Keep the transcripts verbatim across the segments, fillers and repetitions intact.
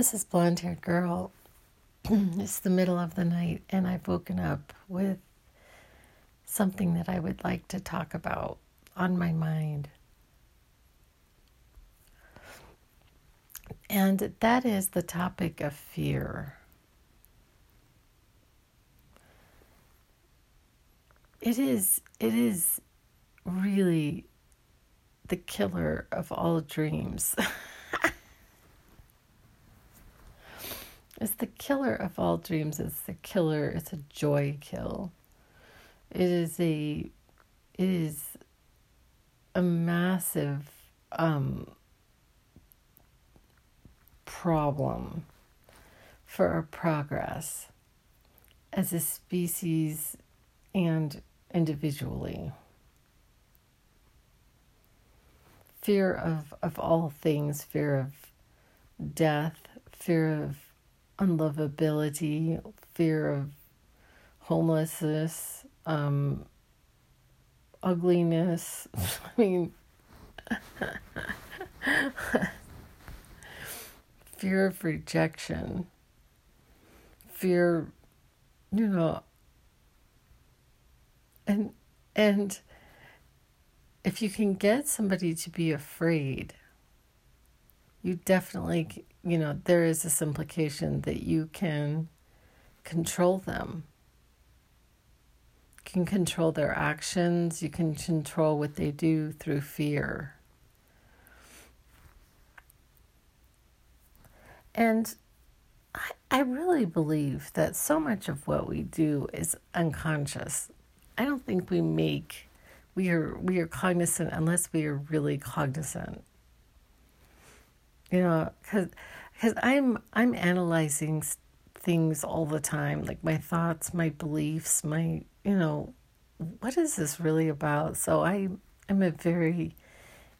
this is blonde-haired girl. It's the middle of the night, and I've woken up with something that I would like to talk about on my mind. And that is the topic of fear. It is, it is really the killer of all dreams. It's the killer of all dreams. It's the killer. It's a joy kill. It is a, it is a massive um, problem for our progress as a species and individually. Fear of, of all things, fear of death, fear of unlovability, fear of homelessness, um, ugliness. I mean, fear of rejection, fear, you know, and, and if you can get somebody to be afraid, you definitely, you know, there is this implication that you can control them. You can control their actions. You can control what they do through fear. And I, I really believe that so much of what we do is unconscious. I don't think we make, we are, we are cognizant unless we are really cognizant. You know, because because I'm I'm analyzing things all the time, like my thoughts, my beliefs, my, you know, what is this really about? So I I'm a very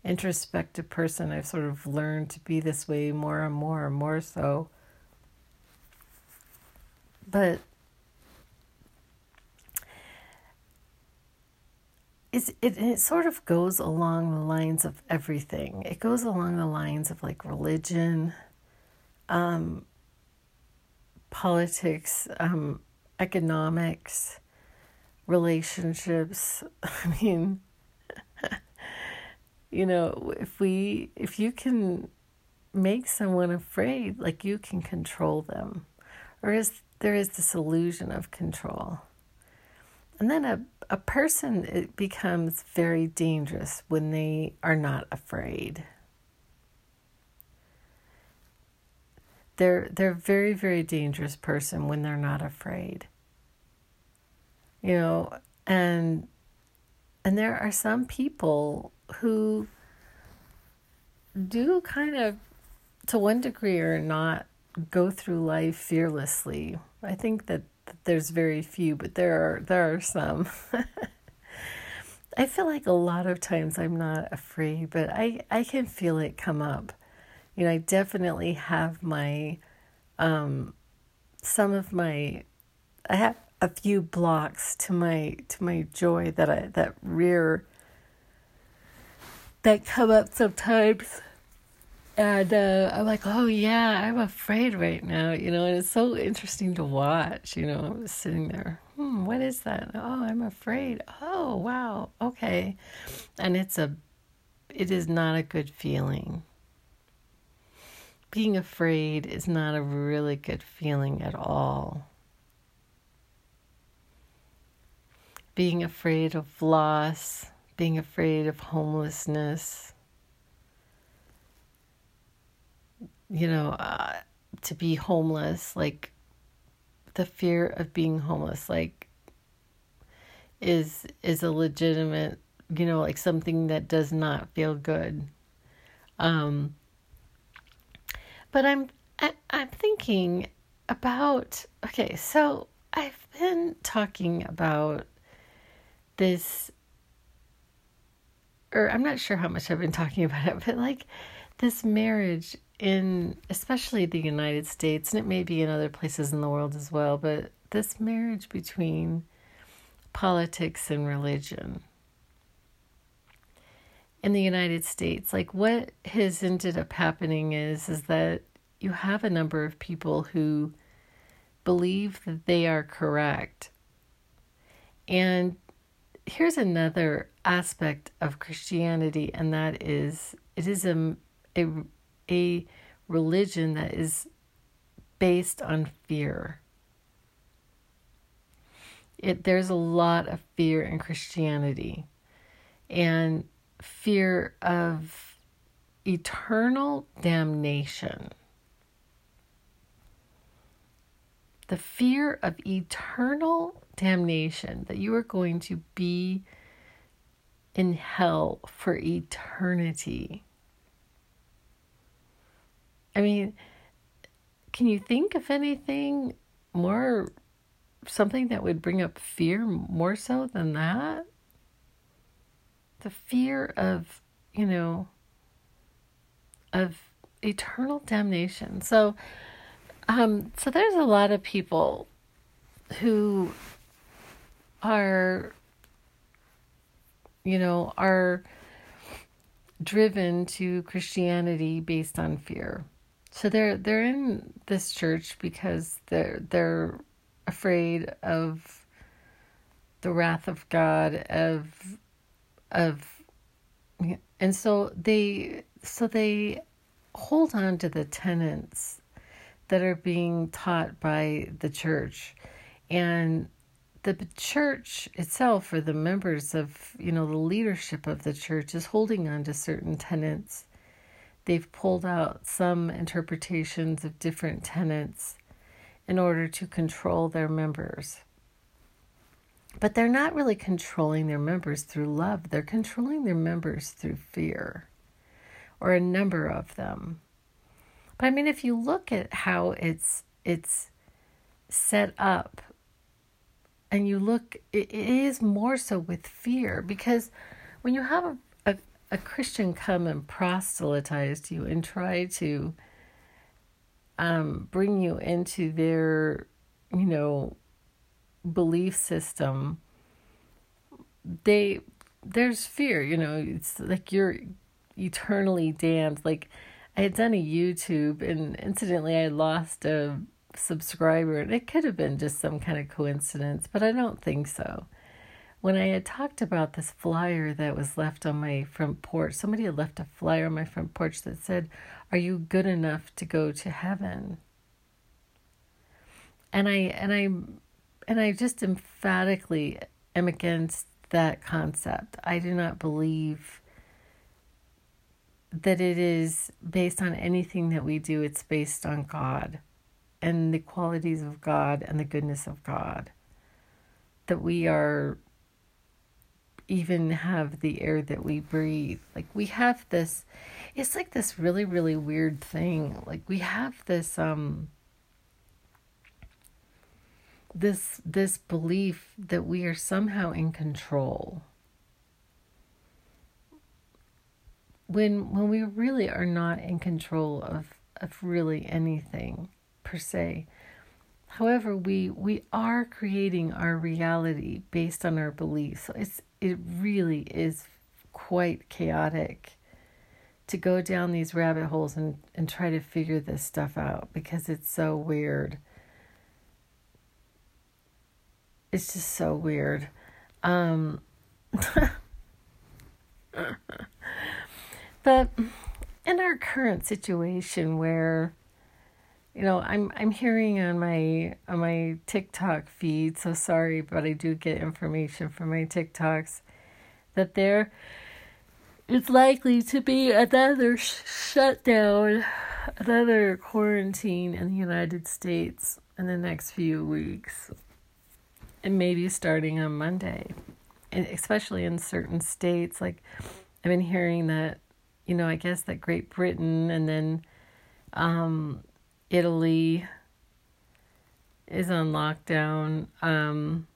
introspective person. I've sort of learned to be this way more and more and more so. But It's, it it sort of goes along the lines of everything. It goes along the lines of like religion, um, politics, um, economics, relationships. I mean, you know, if we if you can make someone afraid, like you can control them, or is there is this illusion of control. And then a, a person, it becomes very dangerous when they are not afraid. They're they're a very, very dangerous person when they're not afraid. You know, and and there are some people who do kind of, to one degree or not, go through life fearlessly. I think that there's very few, but there are there are some. I feel like a lot of times I'm not afraid, but I, I can feel it come up. You know, I definitely have my, um, some of my, I have a few blocks to my to my joy that I that rear that come up sometimes. And uh, I'm like, oh, yeah, I'm afraid right now, you know, and it's so interesting to watch, you know, I'm just sitting there, hmm, what is that? Oh, I'm afraid. Oh, wow. Okay. And it's a, it is not a good feeling. Being afraid is not a really good feeling at all. Being afraid of loss, being afraid of homelessness, you know, uh, to be homeless, like the fear of being homeless, like is, is a legitimate, you know, like something that does not feel good. Um, but I'm, I, I'm thinking about, okay, so I've been talking about this, or I'm not sure how much I've been talking about it, but like this marriage in especially the United States, and it may be in other places in the world as well, but this marriage between politics and religion in the United States, like what has ended up happening is, is that you have a number of people who believe that they are correct. And here's another aspect of Christianity, and that is it is a, a, a religion that is based on fear. It, there's a lot of fear in Christianity, and fear of eternal damnation. The fear of eternal damnation, that you are going to be in hell for eternity. I mean, can you think of anything more, something that would bring up fear more so than that? The fear of, you know, of eternal damnation. So, um, so there's a lot of people who are, you know, are driven to Christianity based on fear. So they're they're in this church because they're they're afraid of the wrath of God, of of and so they so they hold on to the tenets that are being taught by the church. And the church itself, or the members of, you know, the leadership of the church, is holding on to certain tenets. They've pulled out some interpretations of different tenets in order to control their members. But they're not really controlling their members through love. They're controlling their members through fear, or a number of them. But I mean, if you look at how it's it's set up, and you look, it, it is more so with fear, because when you have a, a, a Christian come and proselytize to you and try to um, bring you into their, you know, belief system, they there's fear. You know, it's like you're eternally damned. Like, I had done a YouTube, and incidentally, I lost a subscriber, and it could have been just some kind of coincidence, but I don't think so. When I had talked about this flyer that was left on my front porch, somebody had left a flyer on my front porch that said, "Are you good enough to go to heaven?" And I and I and I just emphatically am against that concept. I do not believe that it is based on anything that we do. It's based on God, and the qualities of God, and the goodness of God, that we are, even have the air that we breathe. Like, we have this, it's like this really, really weird thing. Like, we have this, um, this, this belief that we are somehow in control, when, when we really are not in control of, of really anything, per se. However, we we are creating our reality based on our beliefs. So it's it really is quite chaotic to go down these rabbit holes and, and try to figure this stuff out, because it's so weird. It's just so weird. Um, but in our current situation, where You know, I'm I'm hearing on my on my TikTok feed, so sorry, but I do get information from my TikToks, that there is likely to be another sh- shutdown, another quarantine in the United States in the next few weeks, and maybe starting on Monday, and especially in certain states. Like, I've been hearing that, you know, I guess that Great Britain, and then, um. Italy is on lockdown, um,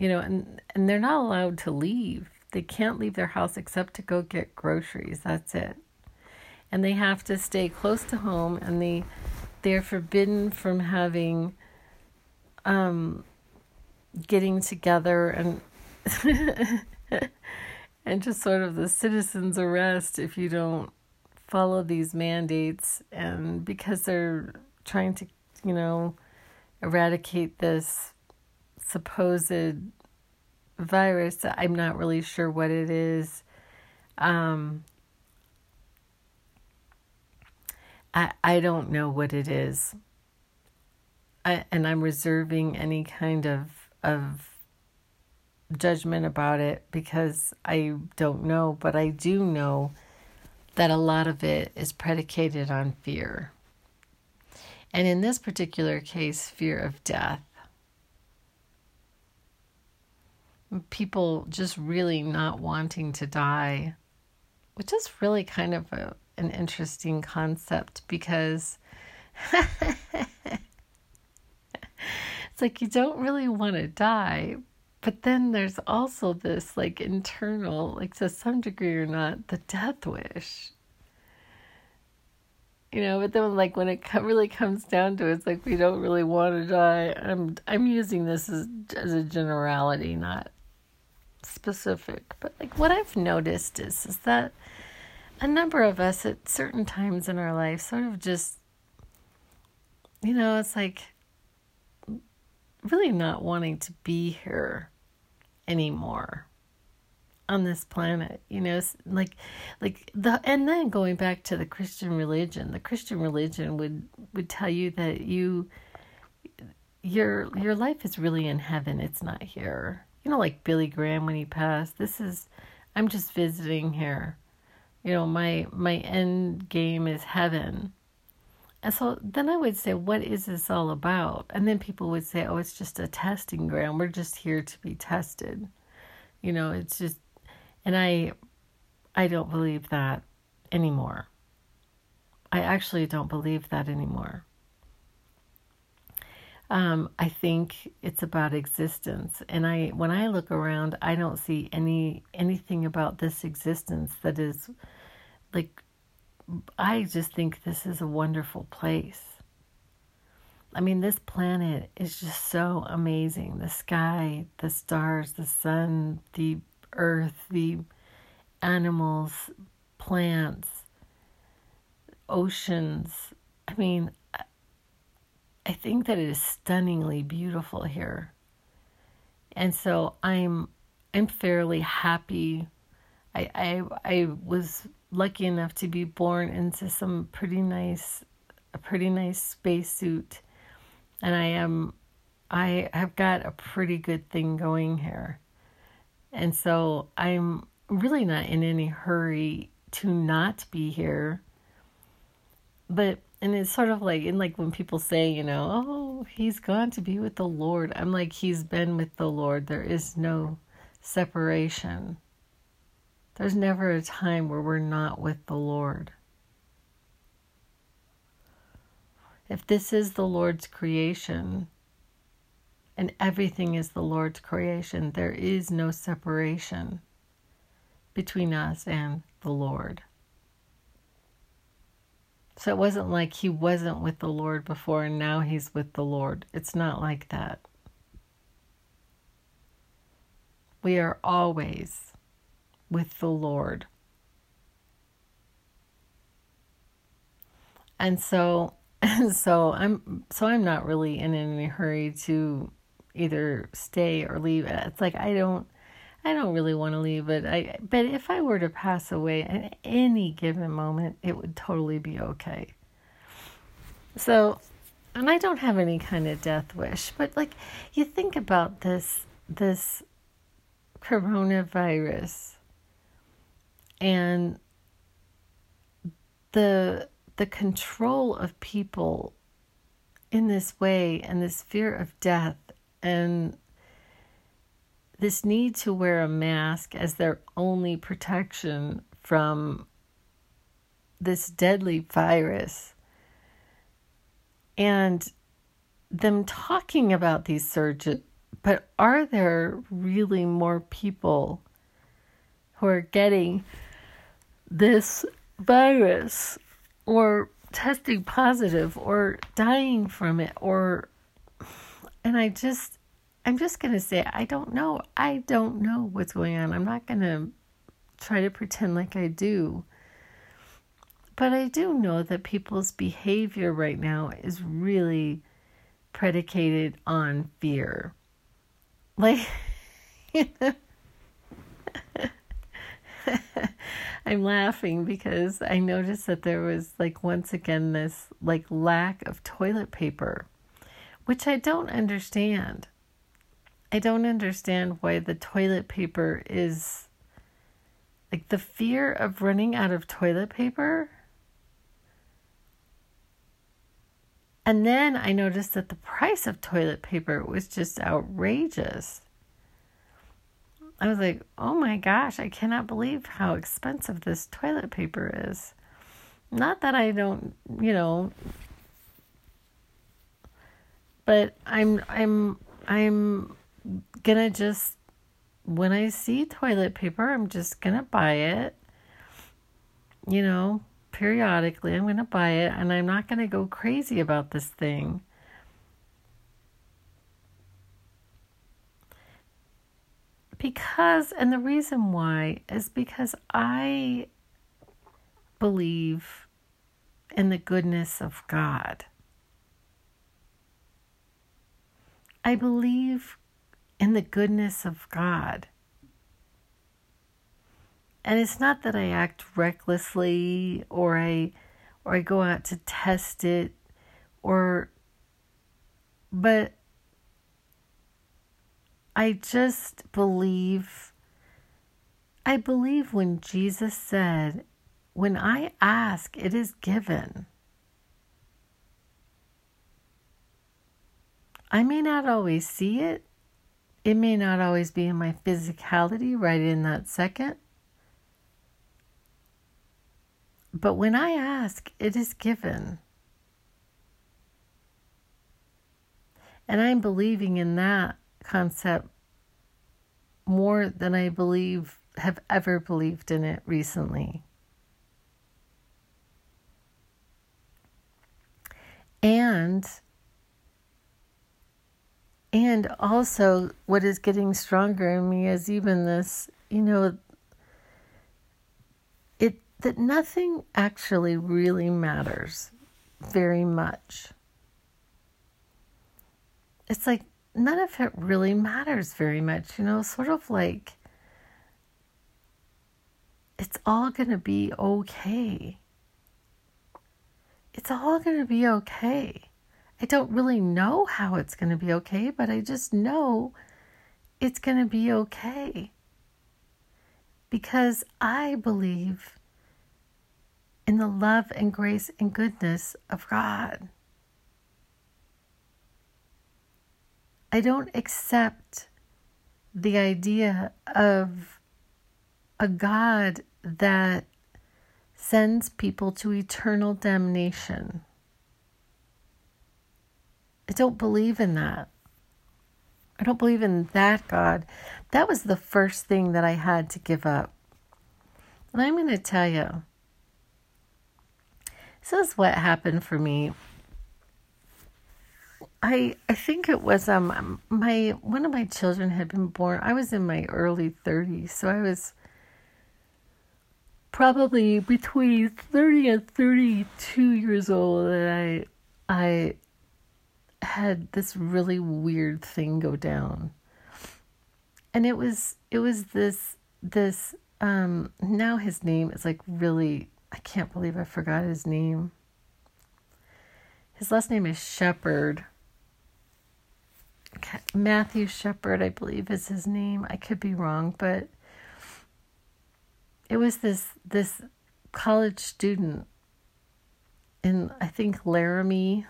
you know, and, and they're not allowed to leave. They can't leave their house except to go get groceries. That's it. And they have to stay close to home, and they, they're forbidden from having, um, getting together and, and just sort of the citizen's arrest if you don't follow these mandates, and because they're trying to, you know, eradicate this supposed virus, I'm not really sure what it is. Um, I I don't know what it is. I, and I'm reserving any kind of of judgment about it because I don't know, but I do know that a lot of it is predicated on fear. And in this particular case, fear of death. People just really not wanting to die, which is really kind of a, an interesting concept because it's like you don't really want to die, but then there's also this like internal, like to some degree or not, the death wish. You know, but then like when it co- really comes down to it, it's like we don't really want to die. I'm I'm using this as as a generality, not specific. But like what I've noticed is is that a number of us at certain times in our life sort of just, you know, it's like really not wanting to be here anymore on this planet, you know, like, like the, and then going back to the Christian religion, the Christian religion would, would tell you that you, your, your life is really in heaven. It's not here. You know, like Billy Graham, when he passed, this is, I'm just visiting here. You know, my, my end game is heaven. And so then I would say, what is this all about? And then people would say, oh, it's just a testing ground. We're just here to be tested. You know, it's just, and I, I don't believe that anymore. I actually don't believe that anymore. Um, I think it's about existence. And I, when I look around, I don't see any, anything about this existence that is like, I just think this is a wonderful place. I mean, this planet is just so amazing. The sky, the stars, the sun, the earth, the animals, plants, oceans. I mean, I think that it is stunningly beautiful here. And so I'm I'm fairly happy. I I, I was lucky enough to be born into some pretty nice a pretty nice spacesuit. And I am, I have got a pretty good thing going here. And so I'm really not in any hurry to not be here. But, and it's sort of like, and like when people say, you know, oh, he's gone to be with the Lord. I'm like, he's been with the Lord. There is no separation. There's never a time where we're not with the Lord. If this is the Lord's creation, and everything is the Lord's creation, there is no separation between us and the Lord. So it wasn't like he wasn't with the Lord before and now he's with the Lord. It's not like that. We are always with the Lord. And so... And so I'm so I'm not really in any hurry to either stay or leave. It's like I don't I don't really want to leave, but I but if I were to pass away at any given moment, it would totally be okay. So, and I don't have any kind of death wish, but like you think about this this coronavirus and the the control of people in this way and this fear of death and this need to wear a mask as their only protection from this deadly virus and them talking about these surges. But are there really more people who are getting this virus or testing positive or dying from it? Or, and I just, I'm just going to say, I don't know. I don't know what's going on. I'm not going to try to pretend like I do. But I do know that people's behavior right now is really predicated on fear. Like, you know, I'm laughing because I noticed that there was, like, once again, this, like, lack of toilet paper, which I don't understand. I don't understand why the toilet paper is, like, the fear of running out of toilet paper. And then I noticed that the price of toilet paper was just outrageous. I was like, oh my gosh, I cannot believe how expensive this toilet paper is. Not that I don't, you know, but I'm I'm I'm gonna just, when I see toilet paper, I'm just gonna buy it. You know, periodically I'm gonna buy it, and I'm not gonna go crazy about this thing. Because, and the reason why is because I believe in the goodness of God. I believe in the goodness of God. And it's not that I act recklessly or I or I go out to test it or but I just believe, I believe when Jesus said, when I ask, it is given. I may not always see it. It may not always be in my physicality right in that second. But when I ask, it is given. And I'm believing in that concept more than I believe have ever believed in it recently. And and also what is getting stronger in me is even this, you know, it that nothing actually really matters very much. It's like none of it really matters very much, you know, sort of like it's all going to be okay. It's all going to be okay. I don't really know how it's going to be okay, but I just know it's going to be okay. Because I believe in the love and grace and goodness of God. I don't accept the idea of a God that sends people to eternal damnation. I don't believe in that. I don't believe in that God. That was the first thing that I had to give up. And I'm going to tell you, this is what happened for me. I I think it was um my one of my children had been born. I was in my early thirties, so I was probably between thirty and thirty-two years old, and I I had this really weird thing go down, and it was it was this this um now his name is like really I can't believe I forgot his name. His last name is Shepherd. Matthew Shepherd, I believe, is his name. I could be wrong, but it was this this college student in, I think, Laramie,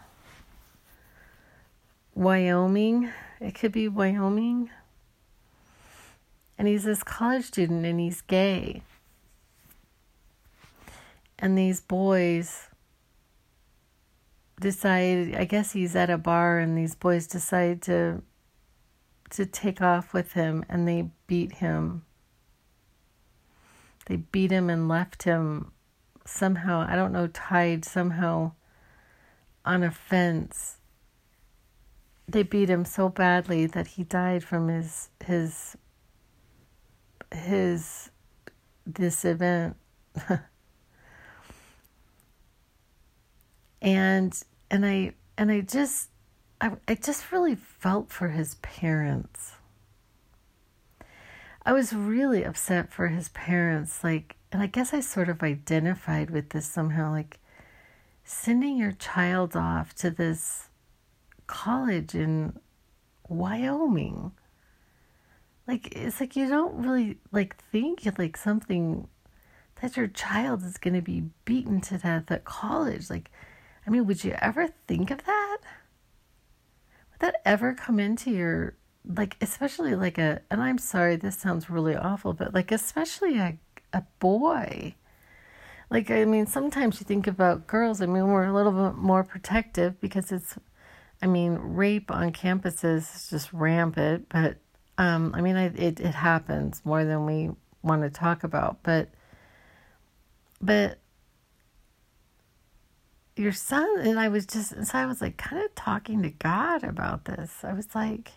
Wyoming. It could be Wyoming. And he's this college student, and he's gay. And these boys decided, I guess he's at a bar, and these boys decided to to take off with him, and they beat him. They beat him and left him somehow, I don't know, tied somehow on a fence. They beat him so badly that he died from his his his this event. And, and I, and I just, I, I just really felt for his parents. I was really upset for his parents. Like, and I guess I sort of identified with this somehow, like sending your child off to this college in Wyoming. Like, it's like, you don't really like think like something that your child is going to be beaten to death at college. Like, I mean, would you ever think of that? Would that ever come into your, like, especially like a, and I'm sorry, this sounds really awful, but like, especially a, a boy. Like, I mean, sometimes you think about girls, I mean, we're a little bit more protective because it's, I mean, rape on campuses is just rampant, but um, I mean, I, it, it happens more than we want to talk about, but, but your son, and I was just, and so I was like kind of talking to God about this. I was like,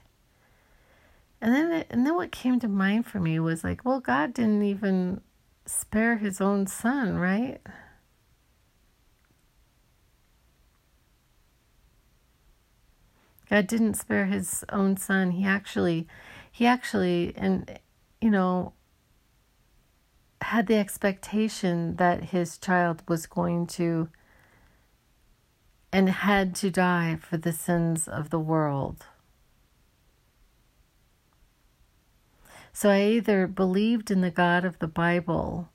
and then, it, and then what came to mind for me was like, well, God didn't even spare his own son, right? God didn't spare his own son. He actually, he actually, and, you know, had the expectation that his child was going to and had to die for the sins of the world. So I either believed in the God of the Bible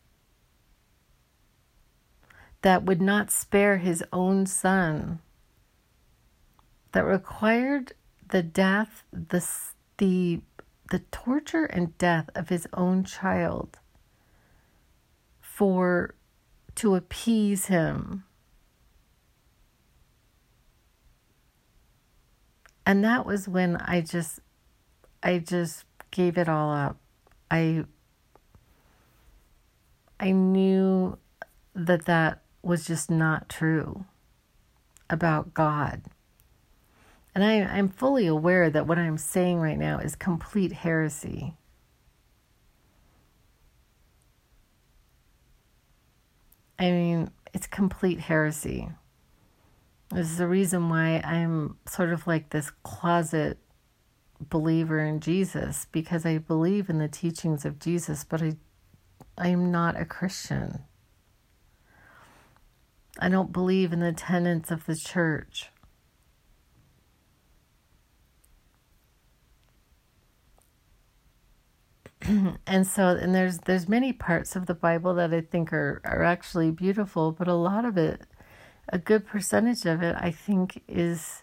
that would not spare his own son, that required the death, the the the torture and death of his own child for to appease him. And that was when I just I just gave it all up. I I knew that that was just not true about God. And I, I'm fully aware that what I'm saying right now is complete heresy. I mean, it's complete heresy. This is the reason why I'm sort of like this closet believer in Jesus, because I believe in the teachings of Jesus, but I, I am not a Christian. I don't believe in the tenets of the church. And so, and there's there's many parts of the Bible that I think are, are actually beautiful, but a lot of it, a good percentage of it, I think is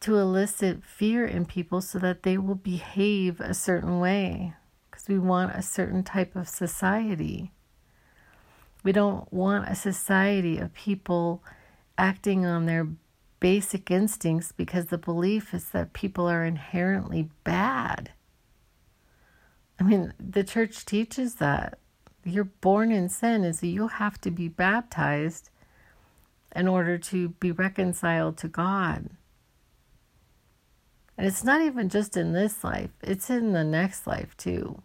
to elicit fear in people so that they will behave a certain way, because we want a certain type of society. We don't want a society of people acting on their basic instincts because the belief is that people are inherently bad. I mean, the church teaches that you're born in sin, and so you have to be baptized in order to be reconciled to God. And it's not even just in this life, it's in the next life too.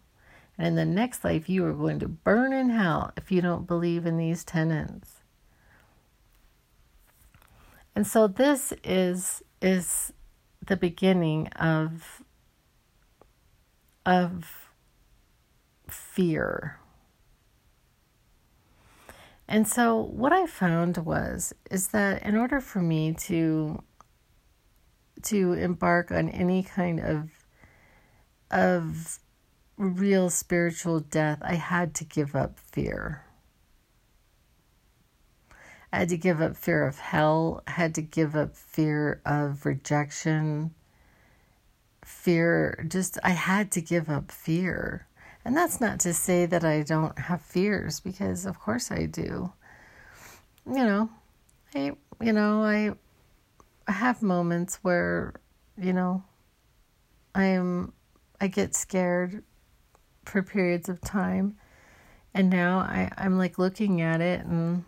And in the next life, you are going to burn in hell if you don't believe in these tenets. And so this is is the beginning of of fear. And so what I found was, is that in order for me to, to embark on any kind of, of real spiritual death, I had to give up fear. I had to give up fear of hell. I had to give up fear of rejection. Fear, just, I had to give up fear. And that's not to say that I don't have fears, because of course I do. You know, I, you know, I, I have moments where, you know, I'm, I get scared for periods of time. And now I, I'm like looking at it, and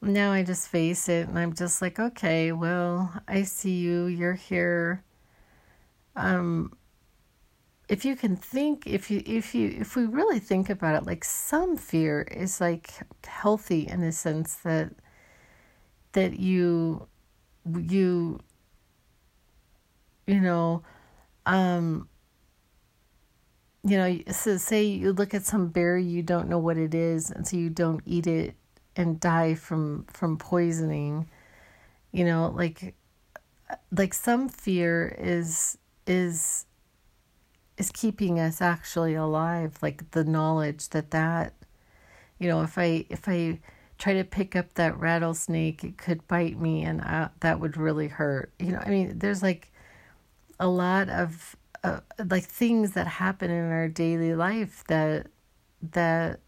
now I just face it, and I'm just like, okay, well, I see you, you're here. Um, If you can think, if you, if you, if we really think about it, like some fear is like healthy in the sense that that you, you, you know, um, you know, so say you look at some berry, you don't know what it is, and so you don't eat it and die from, from poisoning, you know, like, like some fear is, is, is keeping us actually alive. Like the knowledge that that, you know, if I, if I try to pick up that rattlesnake, it could bite me and I, that would really hurt. You know, I mean, there's like a lot of, Uh, like things that happen in our daily life that that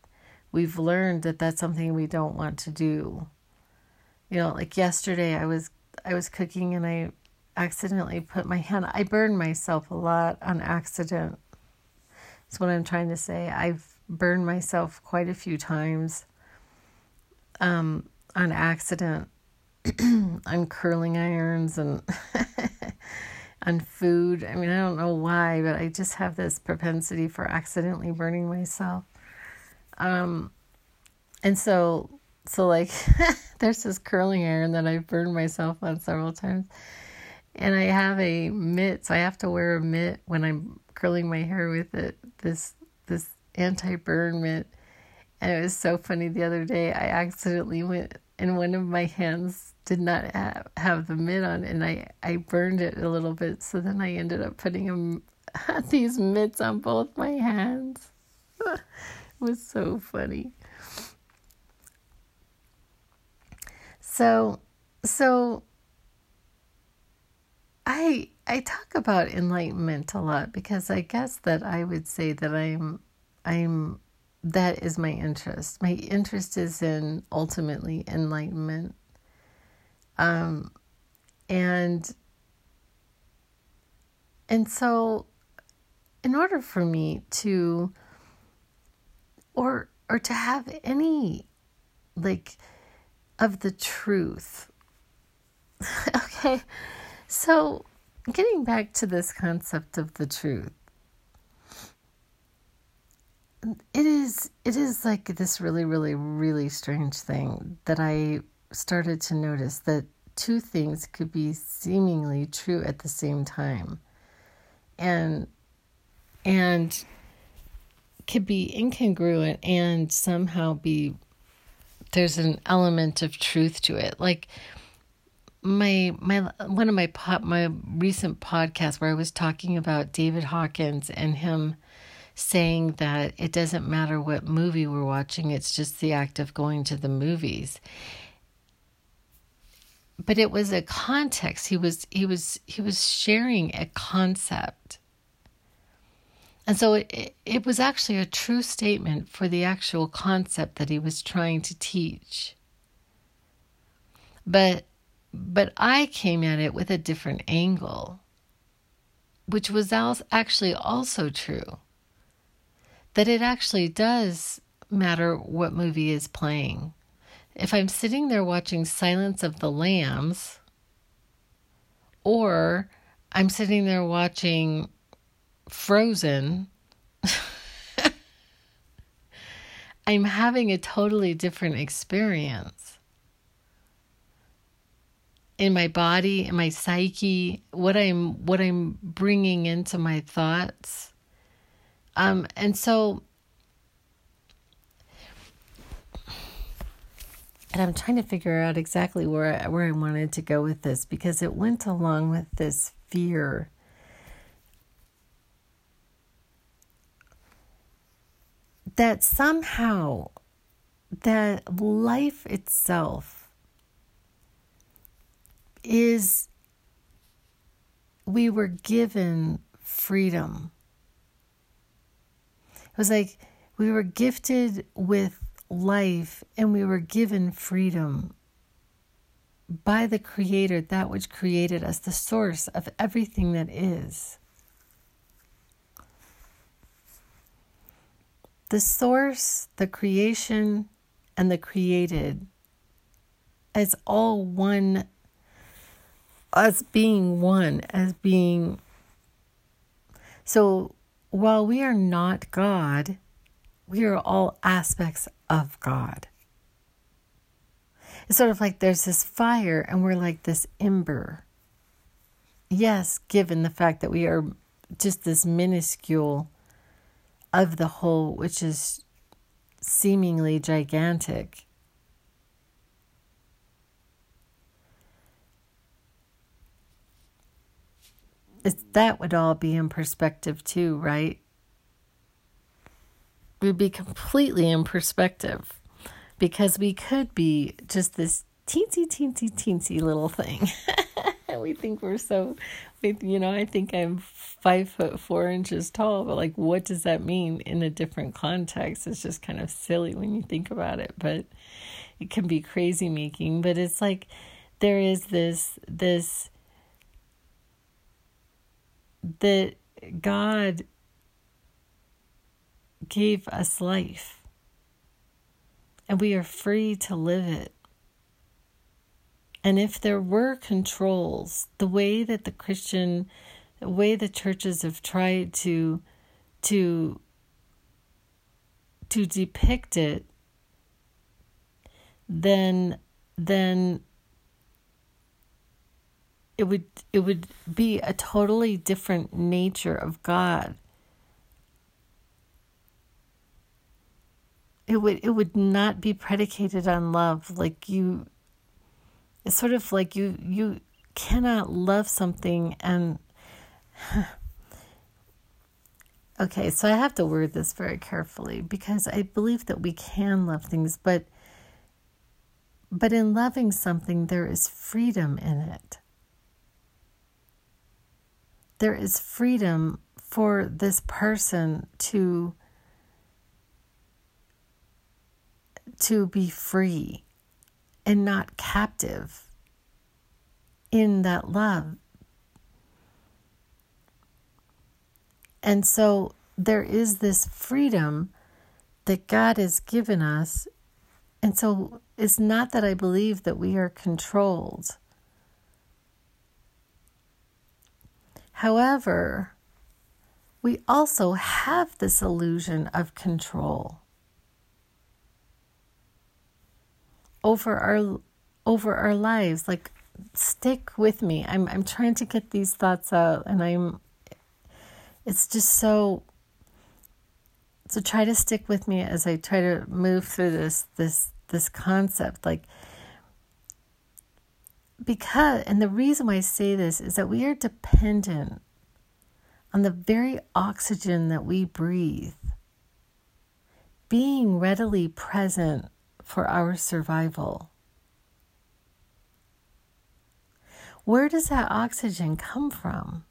we've learned that that's something we don't want to do. You know, like yesterday I was I was cooking and I accidentally put my hand, I burned myself a lot on accident. That's what I'm trying to say. I've burned myself quite a few times um, on accident on curling irons and on food. I mean, I don't know why, but I just have this propensity for accidentally burning myself. Um, and so, so like, there's this curling iron that I've burned myself on several times. And I have a mitt, so I have to wear a mitt when I'm curling my hair with it, this, this anti-burn mitt. And it was so funny the other day, I accidentally went and one of my hands did not have, have the mitt on, and I, I burned it a little bit, so then I ended up putting a, these mitts on both my hands. It was so funny. So, so I I talk about enlightenment a lot because I guess that I would say that I'm I'm that is my interest. My interest is in ultimately enlightenment. Um, and, and so in order for me to, or, or to have any, like, of the truth. Okay. So getting back to this concept of the truth, it is, it is like this really, really, really strange thing that I started to notice, that two things could be seemingly true at the same time and and could be incongruent and somehow be, there's an element of truth to it. Like my my one of my pop my recent podcast where I was talking about David Hawkins and him saying that it doesn't matter what movie we're watching, it's just the act of going to the movies. But it was a context. He was he was he was sharing a concept, and so it it was actually a true statement for the actual concept that he was trying to teach. But but I came at it with a different angle, which was actually also true. That it actually does matter what movie is playing. If I'm sitting there watching Silence of the Lambs, or I'm sitting there watching Frozen, I'm having a totally different experience in my body, in my psyche, what I'm what I'm bringing into my thoughts. Um, and so And I'm trying to figure out exactly where I, where I wanted to go with this, because it went along with this fear. That somehow, that life itself is, we were given freedom. It was like we were gifted with life, and we were given freedom by the Creator, that which created us, the source of everything that is. The source, the creation, and the created as all one, as being one, as being. So while we are not God, we are all aspects of God. It's sort of like there's this fire and we're like this ember. Yes, given the fact that we are just this minuscule of the whole, which is seemingly gigantic. It's, that would all be in perspective too, right? We'd be completely in perspective because we could be just this teensy, teensy, teensy little thing. We think we're so, you know, I think I'm five foot four inches tall, but like, what does that mean in a different context? It's just kind of silly when you think about it, but it can be crazy making, but it's like, there is this, this, that God gave us life and we are free to live it. And if there were controls, the way that the Christian, the way the churches have tried to, to, to depict it, then, then it would, it would be a totally different nature of God. It would, it would not be predicated on love, like you. It's sort of like you, you cannot love something and... Okay, so I have to word this very carefully because I believe that we can love things, but but in loving something, there is freedom in it. There is freedom for this person to, to be free. And not captive in that love. And so there is this freedom that God has given us. And so it's not that I believe that we are controlled. However, we also have this illusion of control over our over our lives. Like, stick with me. I'm I'm trying to get these thoughts out, and I'm it's just so so try to stick with me as I try to move through this this this concept. Like, because and the reason why I say this is that we are dependent on the very oxygen that we breathe. Being readily present for our survival. Where does that oxygen come from?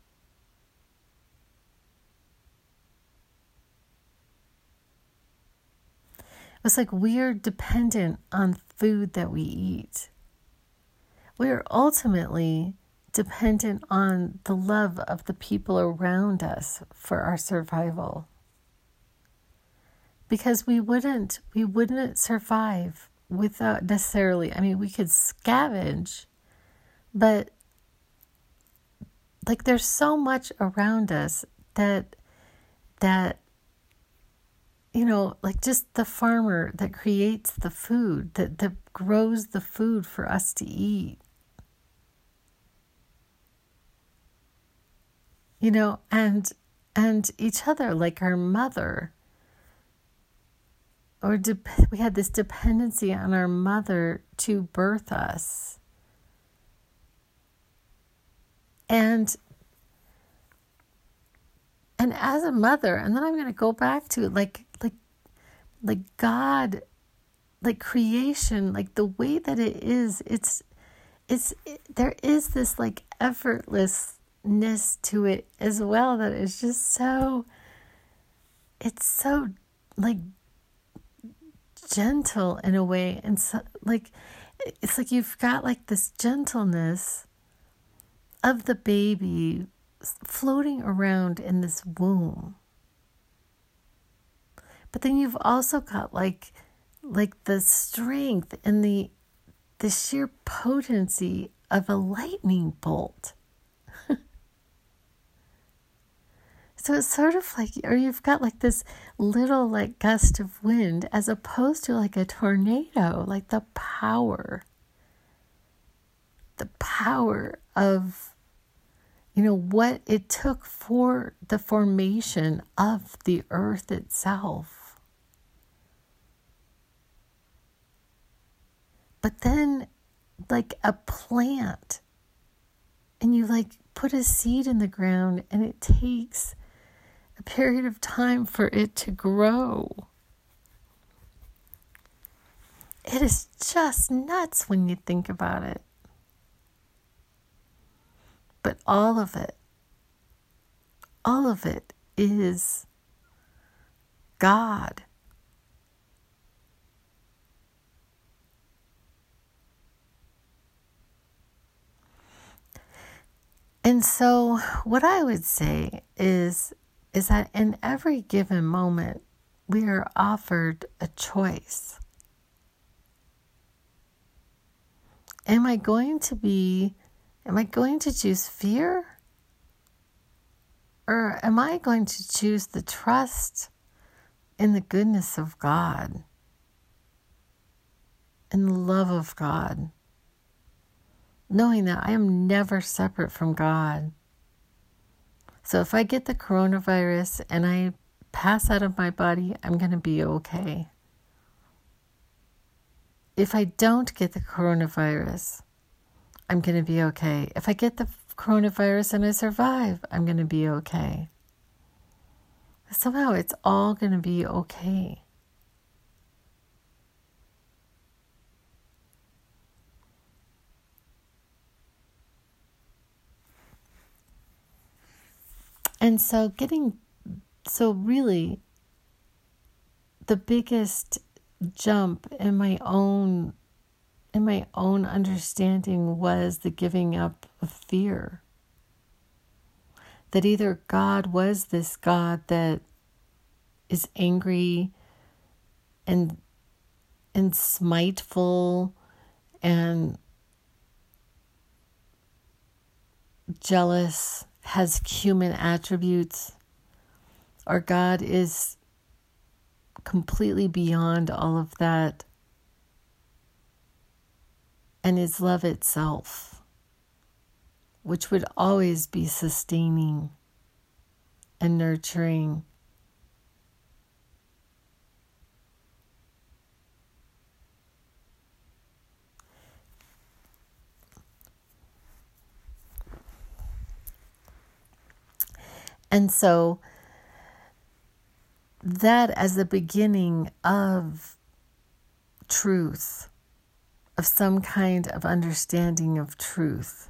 It's like we're dependent on food that we eat. We are ultimately dependent on the love of the people around us for our survival. Because we wouldn't, we wouldn't survive without necessarily, I mean, we could scavenge, but like there's so much around us that, that, you know, like just the farmer that creates the food, that, that grows the food for us to eat. You know, and, and each other, like our mother. Or de- we had this dependency on our mother to birth us. And, and as a mother, and then I'm going to go back to like, like, like God, like creation, like the way that it is, it's, it's, it, there is this like effortlessness to it as well. That is just so, it's so like gentle in a way, and so, like it's like you've got like this gentleness of the baby floating around in this womb, but then you've also got like like the strength and the the sheer potency of a lightning bolt. So it's sort of like, or you've got like this little like gust of wind as opposed to like a tornado, like the power the power of, you know, what it took for the formation of the earth itself. But then, like a plant, and you like put a seed in the ground, and it takes a period of time for it to grow. It is just nuts when you think about it. But all of it, all of it is God. And so what I would say is, is that in every given moment, we are offered a choice. Am I going to be, am I going to choose fear? Or am I going to choose the trust in the goodness of God, in the love of God, knowing that I am never separate from God? So if I get the coronavirus and I pass out of my body, I'm going to be okay. If I don't get the coronavirus, I'm going to be okay. If I get the coronavirus and I survive, I'm going to be okay. Somehow it's all going to be okay. And so getting, so really, the biggest jump in my own, in my own understanding was the giving up of fear. That either God was this God that is angry and, and smiteful and jealous, has human attributes, or God is completely beyond all of that and is love itself, which would always be sustaining and nurturing. And so that as the beginning of truth, of some kind of understanding of truth.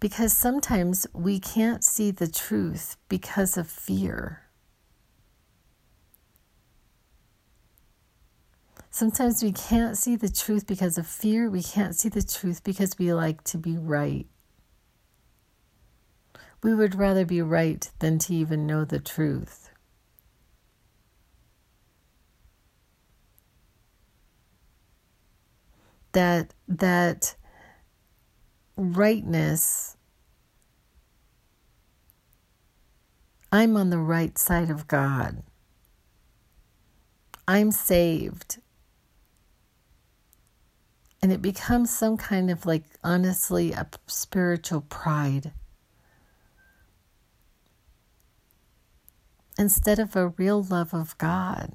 Because sometimes we can't see the truth because of fear. Sometimes we can't see the truth because of fear. We can't see the truth because we like to be right. We would rather be right than to even know the truth. That that rightness, I'm on the right side of God. I'm saved. And it becomes some kind of like, honestly, a spiritual pride. Instead of a real love of God.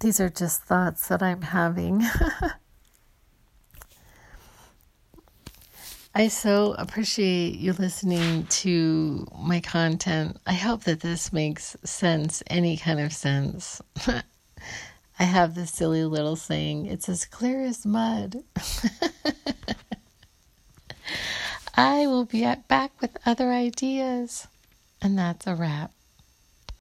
These are just thoughts that I'm having. I so appreciate you listening to my content. I hope that this makes sense, any kind of sense. I have this silly little saying, it's as clear as mud. I will be back with other ideas. And that's a wrap.